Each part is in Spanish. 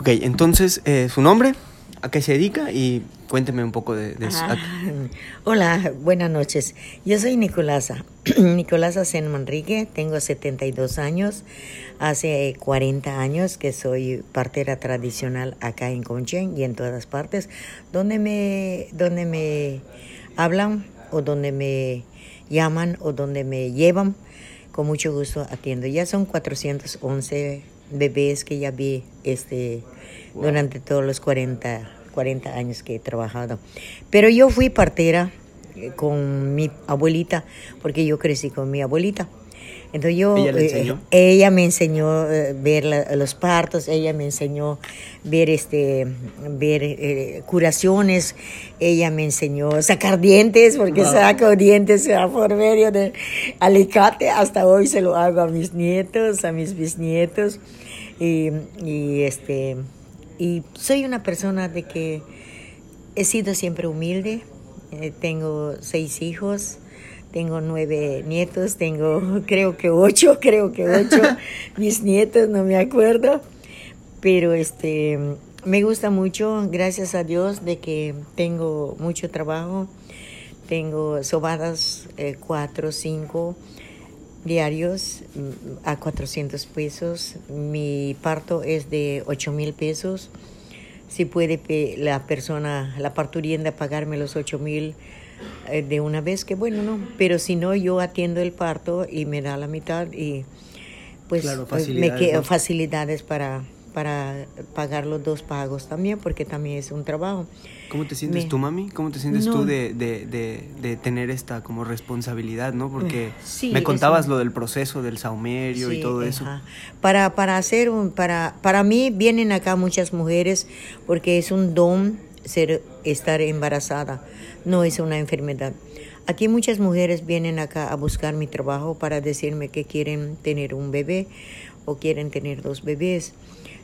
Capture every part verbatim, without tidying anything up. Ok, entonces, eh, ¿su nombre? ¿A qué se dedica? Y cuénteme un poco de, de eso. Ah, hola, buenas noches. Yo soy Nicolasa, Nicolasa Sen Manrique, tengo setenta y dos años. Hace cuarenta años que soy partera tradicional acá en Comchén y en todas partes. Donde me, donde me hablan o donde me llaman o donde me llevan, con mucho gusto atiendo. Ya son cuatrocientos once bebés que ya vi este, wow, durante todos los cuarenta, cuarenta años que he trabajado. Pero yo fui partera con mi abuelita, porque yo crecí con mi abuelita. Entonces yo, ¿Ella, le enseñó? Eh, ella me enseñó eh, ver la, los partos, ella me enseñó ver, este, ver eh, curaciones, ella me enseñó sacar dientes, porque wow, saco dientes por medio de alicate. Hasta hoy se lo hago a mis nietos, a mis bisnietos. Y, y, este, y soy una persona de que he sido siempre humilde. Eh, tengo seis hijos. Tengo nueve nietos, tengo creo que ocho, creo que ocho, mis nietos, no me acuerdo. Pero este me gusta mucho, gracias a Dios, de que tengo mucho trabajo. Tengo sobadas eh, cuatro, cinco diarios a cuatrocientos pesos. Mi parto es de ocho mil pesos. Si puede la persona, la parturienta, pagarme los ocho mil de una vez, que bueno, no, pero si no, yo atiendo el parto y me da la mitad y pues, claro, facilidades, me quedo, ¿no? facilidades para, para pagar los dos pagos también, porque también es un trabajo. ¿Cómo te sientes me, tú, mami? ¿Cómo te sientes no, tú de, de, de, de tener esta como responsabilidad, no? Porque sí, me contabas eso, lo del proceso del saumerio, sí, y todo eso. Ajá. Para, para hacer un, para, para mí vienen acá muchas mujeres porque es un don ser, estar embarazada, no es una enfermedad. Aquí muchas mujeres vienen acá a buscar mi trabajo para decirme que quieren tener un bebé o quieren tener dos bebés.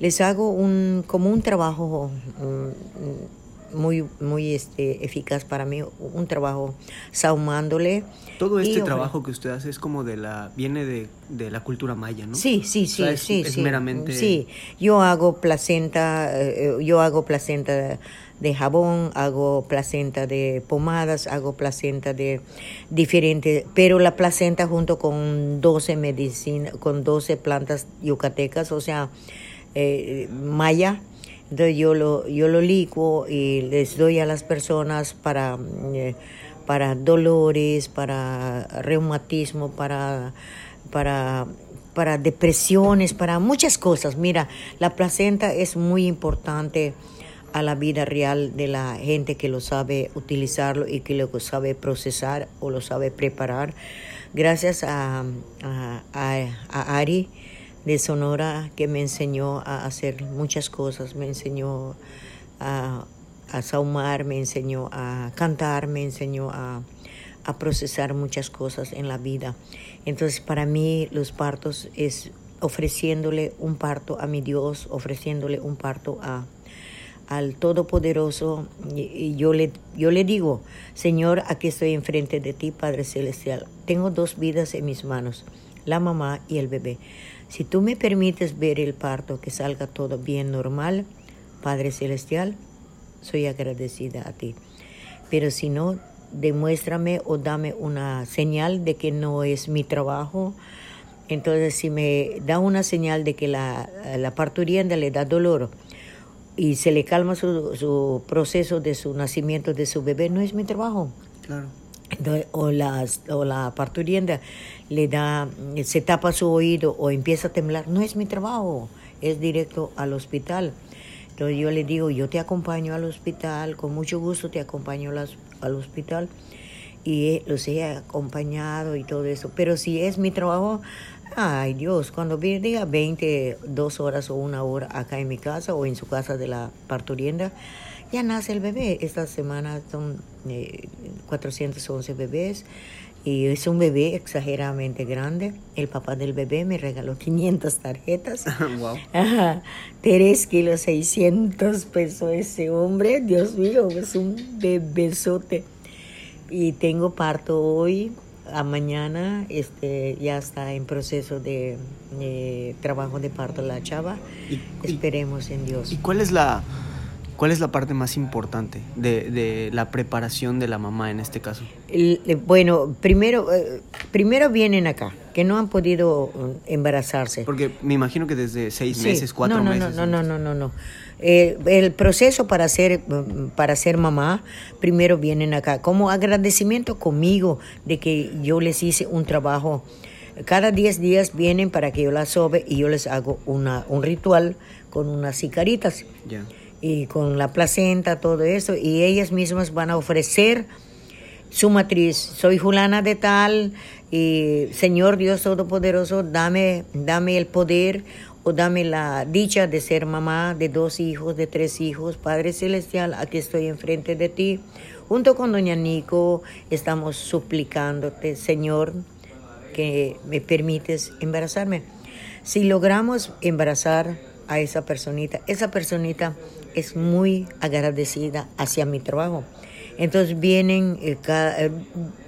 Les hago un como un trabajo um, muy muy este eficaz para mí, un trabajo saumándole. Todo este y, trabajo que usted hace es como de la viene de, de la cultura maya, ¿no? Sí, sí, sí, o sea, es, sí, es sí, meramente. Sí, yo hago placenta, yo hago placenta de jabón, hago placenta de pomadas, hago placenta de diferentes, pero la placenta junto con doce medicina, con doce plantas yucatecas, o sea, eh, maya. Entonces yo lo yo lo licuo y les doy a las personas para eh, para dolores, para reumatismo, para para para depresiones, para muchas cosas. Mira, la placenta es muy importante a la vida real de la gente que lo sabe utilizarlo y que lo sabe procesar o lo sabe preparar. Gracias a, a, a, a Ari de Sonora, que me enseñó a hacer muchas cosas, me enseñó a, a saumar, me enseñó a cantar, me enseñó a, a procesar muchas cosas en la vida. Entonces para mí los partos es ofreciéndole un parto a mi Dios, ofreciéndole un parto a al Todopoderoso, y yo le, yo le digo, Señor, aquí estoy enfrente de ti, Padre Celestial. Tengo dos vidas en mis manos, la mamá y el bebé. Si tú me permites ver el parto, que salga todo bien normal, Padre Celestial, soy agradecida a ti. Pero si no, demuéstrame o dame una señal de que no es mi trabajo. Entonces, si me da una señal de que la, la parturienta le da dolor, y se le calma su, su proceso de su nacimiento de su bebé, no es mi trabajo. Claro. O la, o la parturienta le da, se tapa su oído o empieza a temblar, no es mi trabajo, es directo al hospital. Entonces yo le digo, yo te acompaño al hospital, con mucho gusto te acompaño las, al hospital, y los he acompañado y todo eso. Pero si es mi trabajo, ay Dios, cuando diga veintidós horas o una hora acá en mi casa o en su casa de la parturienta, ya nace el bebé. Esta semana son eh, cuatrocientos once bebés y es un bebé exageradamente grande. El papá del bebé me regaló quinientas tarjetas. Wow. Ajá, tres kilos seiscientos pesos ese hombre, Dios mío, es un bebesote. Y tengo parto hoy La mañana este, ya está en proceso de eh, trabajo de parto la chava. Y, Esperemos y, en Dios. ¿Y cuál es la, cuál es la parte más importante de, de la preparación de la mamá en este caso? El, bueno, primero, eh, primero vienen acá, que no han podido embarazarse. Porque me imagino que desde seis sí. meses, cuatro no, no, meses. No, no, no, no, no, no. Eh, el proceso para ser, para ser mamá, primero vienen acá como agradecimiento conmigo de que yo les hice un trabajo. Cada diez días vienen para que yo las sobe y yo les hago una, un ritual con unas sicaritas yeah. y con la placenta, todo eso, y ellas mismas van a ofrecer su matriz. Soy fulana de tal y Señor Dios Todopoderoso, dame, dame el poder o dame la dicha de ser mamá de dos hijos, de tres hijos. Padre Celestial, aquí estoy enfrente de ti. Junto con Doña Nico estamos suplicándote, Señor, que me permites embarazarme. Si logramos embarazar a esa personita, esa personita es muy agradecida hacia mi trabajo. Entonces vienen cada,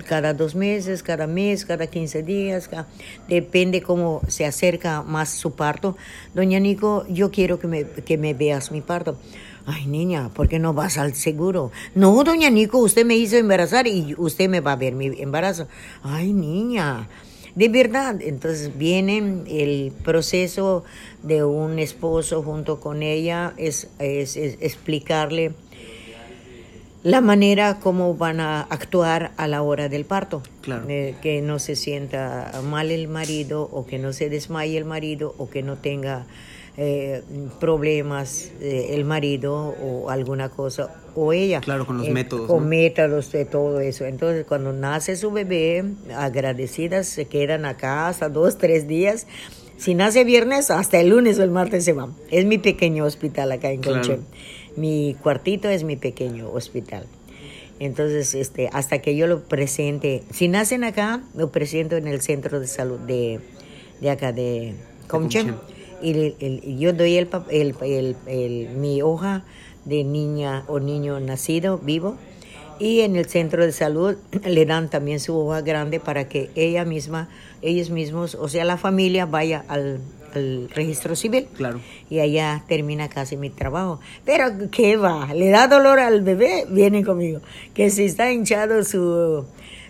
cada dos meses, cada mes, cada quince días, cada, depende cómo se acerca más su parto. Doña Nico, yo quiero que me, que me veas mi parto. Ay, niña, ¿por qué no vas al seguro? No, Doña Nico, usted me hizo embarazar y usted me va a ver mi embarazo. Ay, niña, de verdad. Entonces viene el proceso de un esposo junto con ella, es, es, es explicarle la manera como van a actuar a la hora del parto. Claro. Eh, que no se sienta mal el marido, o que no se desmaye el marido, o que no tenga eh, problemas eh, el marido o alguna cosa, o ella. Claro, con los eh, métodos. Con ¿no? métodos de todo eso. Entonces, cuando nace su bebé, agradecidas, se quedan acá hasta dos, tres días. Si nace viernes, hasta el lunes o el martes se van. Es mi pequeño hospital acá en Comchén. Claro. Mi cuartito es mi pequeño hospital. Entonces, este, hasta que yo lo presente, si nacen acá, lo presento en el centro de salud de, de acá, de Comchén. Y el, el, yo doy el, el, el, el, mi hoja de niña o niño nacido vivo. Y en el centro de salud le dan también su hoja grande para que ella misma, ellos mismos, o sea, la familia vaya al, al registro civil. Claro. Y allá termina casi mi trabajo. Pero ¿qué va? ¿Le da dolor al bebé? Vienen conmigo. Que si está hinchado su,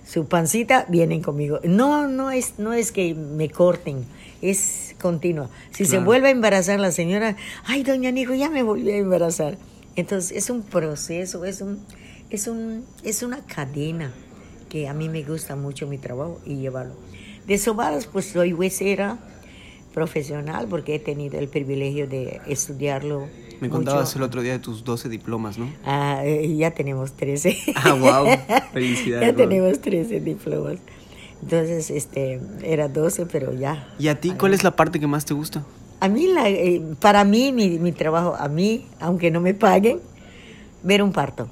su pancita, vienen conmigo. No, no es, no es que me corten. Es continua. Si claro. se vuelve a embarazar la señora, ay, Doña Nico, ya me volví a embarazar. Entonces es un proceso, es un... Es un es una cadena que a mí me gusta mucho mi trabajo y llevarlo. De sobadas, pues soy huesera profesional porque he tenido el privilegio de estudiarlo. Me mucho. Contabas el otro día de tus doce diplomas, ¿no? Ah, ya tenemos trece. Ah, wow. Felicidades. Ya tenemos trece diplomas. Entonces, este, era doce, pero ya. ¿Y a ti a cuál ver. es la parte que más te gusta? A mí, la, eh, para mí, mi, mi trabajo, a mí, aunque no me paguen, ver un parto.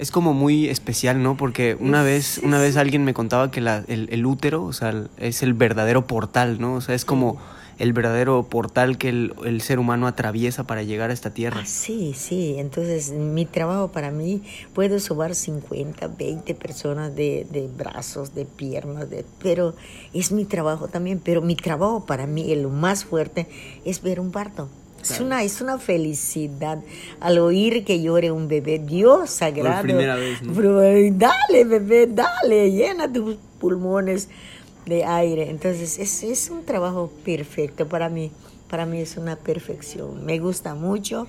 Es como muy especial, ¿no? Porque una vez una vez alguien me contaba que la, el, el útero, o sea, es el verdadero portal, ¿no? O sea, es como el verdadero portal que el, el ser humano atraviesa para llegar a esta tierra. Ah, sí, sí. Entonces, mi trabajo para mí, puedo sobar cincuenta, veinte personas de, de brazos, de piernas, de, pero es mi trabajo también. Pero mi trabajo para mí, lo más fuerte, es ver un parto. Claro. Es una, es una felicidad al oír que llore un bebé. Dios sagrado. Por primera vez, ¿no? Dale, bebé, dale, llena tus pulmones de aire. Entonces, es, es un trabajo perfecto para mí. Para mí es una perfección. Me gusta mucho.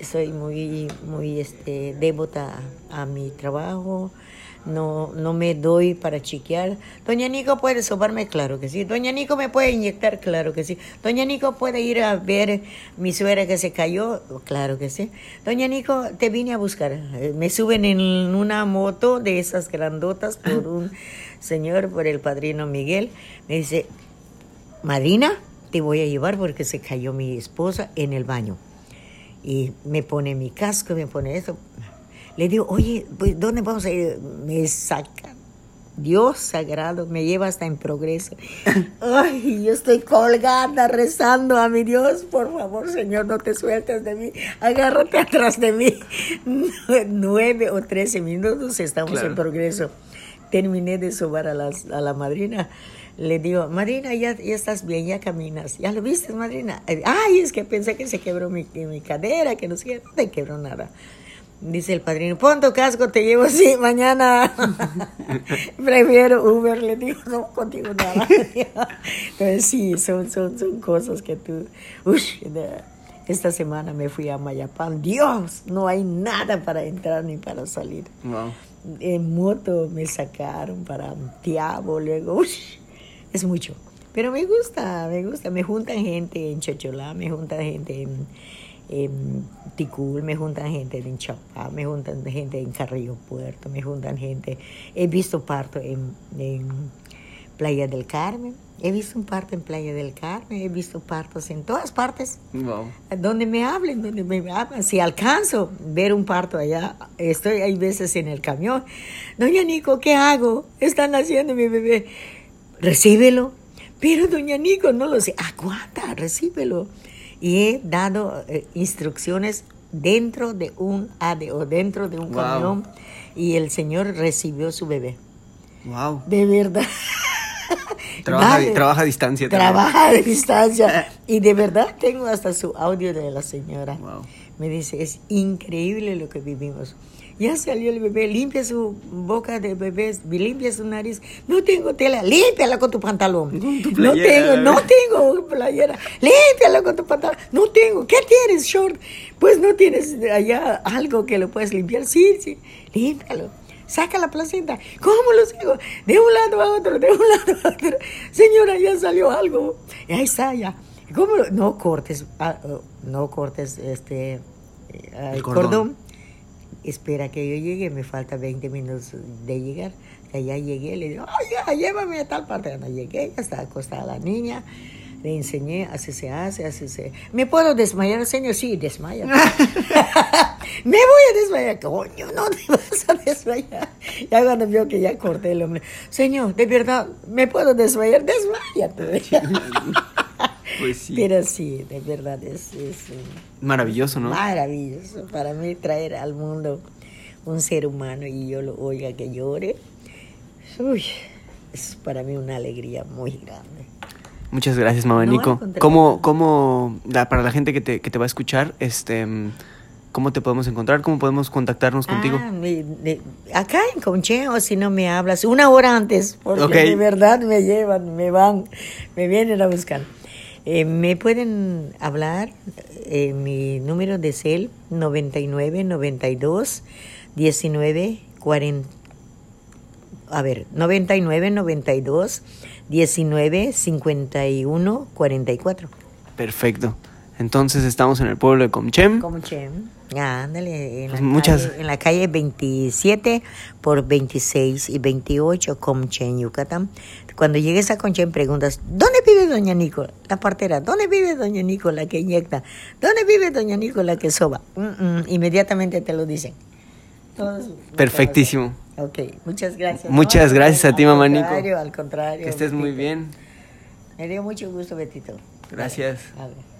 Soy muy, muy este, devota a, a mi trabajo. No, no me doy para chiquear. Doña Nico puede sobarme, claro que sí. Doña Nico me puede inyectar, claro que sí. Doña Nico puede ir a ver mi suegra que se cayó, claro que sí. Doña Nico, te vine a buscar. Me suben en una moto de esas grandotas por un señor, por el padrino Miguel. Me dice, madrina, te voy a llevar porque se cayó mi esposa en el baño. Y me pone mi casco, me pone eso. Le digo, oye, pues, ¿dónde vamos a ir? Me saca. Dios sagrado, me lleva hasta en Progreso. Ay, yo estoy colgada, rezando a mi Dios. Por favor, Señor, no te sueltes de mí. Agárrate atrás de mí. Nueve o trece minutos estamos claro. en Progreso. terminé de sobar a, las, a la madrina, le digo, madrina, ya, ya estás bien, ya caminas. ¿Ya lo viste, madrina? Ay, es que pensé que se quebró mi, mi cadera, que no sé, no te quebró nada. Dice el padrino, pon tu casco, te llevo así mañana. Prefiero Uber, le digo, no contigo nada. Entonces sí, son, son, son cosas que tú... Uy, esta semana me fui a Mayapán. Dios, no hay nada para entrar ni para salir. Wow. En moto me sacaron para Antiabo, luego, uy, es mucho. Pero me gusta, me gusta. Me juntan gente en Chocholá, me juntan gente en... en Ticul, me juntan gente en Chapa, me juntan gente en Carrillo Puerto, me juntan gente, he visto parto en, en Playa del Carmen, he visto un parto en Playa del Carmen, he visto partos en todas partes, wow. Donde me hablen, donde me hablan, si alcanzo ver un parto allá, estoy hay veces en el camión, doña Nico, ¿qué hago? Están naciendo mi bebé, recíbelo, pero doña Nico no lo sé, aguanta, recíbelo. Y he dado eh, instrucciones dentro de un A D O, dentro de un wow. camión. Y el señor recibió su bebé. Wow. De verdad. Trabaja, Dale, trabaja a distancia. Trabaja, trabaja a distancia. Y de verdad tengo hasta su audio de la señora. Wow. Me dice, es increíble lo que vivimos. Ya salió el bebé, limpia su boca de bebé, limpia su nariz. No tengo tela, límpiala con tu pantalón. Con tu playera, no tengo, no tengo playera, límpiala con tu pantalón. No tengo, ¿qué tienes, short? Pues no tienes allá algo que lo puedes limpiar. Sí, sí, límpialo. Saca la placenta. ¿Cómo lo saco? De un lado a otro, de un lado a otro. Señora, ya salió algo. Ahí está, ya. ¿Cómo lo? No cortes, ah, no cortes este ah, el cordón. cordón. Espera que yo llegue, me falta veinte minutos de llegar. Allá llegué, le digo, oh, ya, llévame a tal parte. No llegué, ya está acostada la niña. Le enseñé, así se hace, así se... ¿Me puedo desmayar, señor? Sí, desmaya. Me voy a desmayar. Coño, no te vas a desmayar. Ya cuando vio que ya corté el hombre. Señor, de verdad, ¿me puedo desmayar? Desmayate. Pues sí. Pero sí, de verdad es, es maravilloso, ¿no? Maravilloso para mí traer al mundo un ser humano y yo lo oiga que llore. Uy, es para mí una alegría muy grande. Muchas gracias, mamá no, Nico. ¿Cómo, cómo la, para la gente que te, que te va a escuchar, este, cómo te podemos encontrar? ¿Cómo podemos contactarnos ah, contigo? Mi, de, acá en Comchén, o si no me hablas, una hora antes, porque okay. de verdad me llevan, me van, me vienen a buscar. Eh, me pueden hablar, eh, mi número de cel noventa y nueve, noventa y dos, diecinueve, cuarenta, a ver, noventa y nueve, noventa y dos, diecinueve, cincuenta y uno, cuarenta y cuatro. Perfecto, entonces estamos en el pueblo de Comchén. Comchén, ah, ándale, en, pues la muchas... calle, en la calle veintisiete por veintiséis y veintiocho, Comchén, Yucatán. Cuando llegues a Comchén preguntas, ¿dónde vive doña Nico? La partera, ¿dónde vive doña Nico la que inyecta? ¿Dónde vive doña Nico la que soba? Mm-mm, inmediatamente te lo dicen. Todos Perfectísimo. Ok, muchas gracias. Muchas no, gracias a ti, mamá Nico. Al contrario, al contrario. Que estés Betito. Muy bien. Me dio mucho gusto, Betito. Gracias. Vale, vale.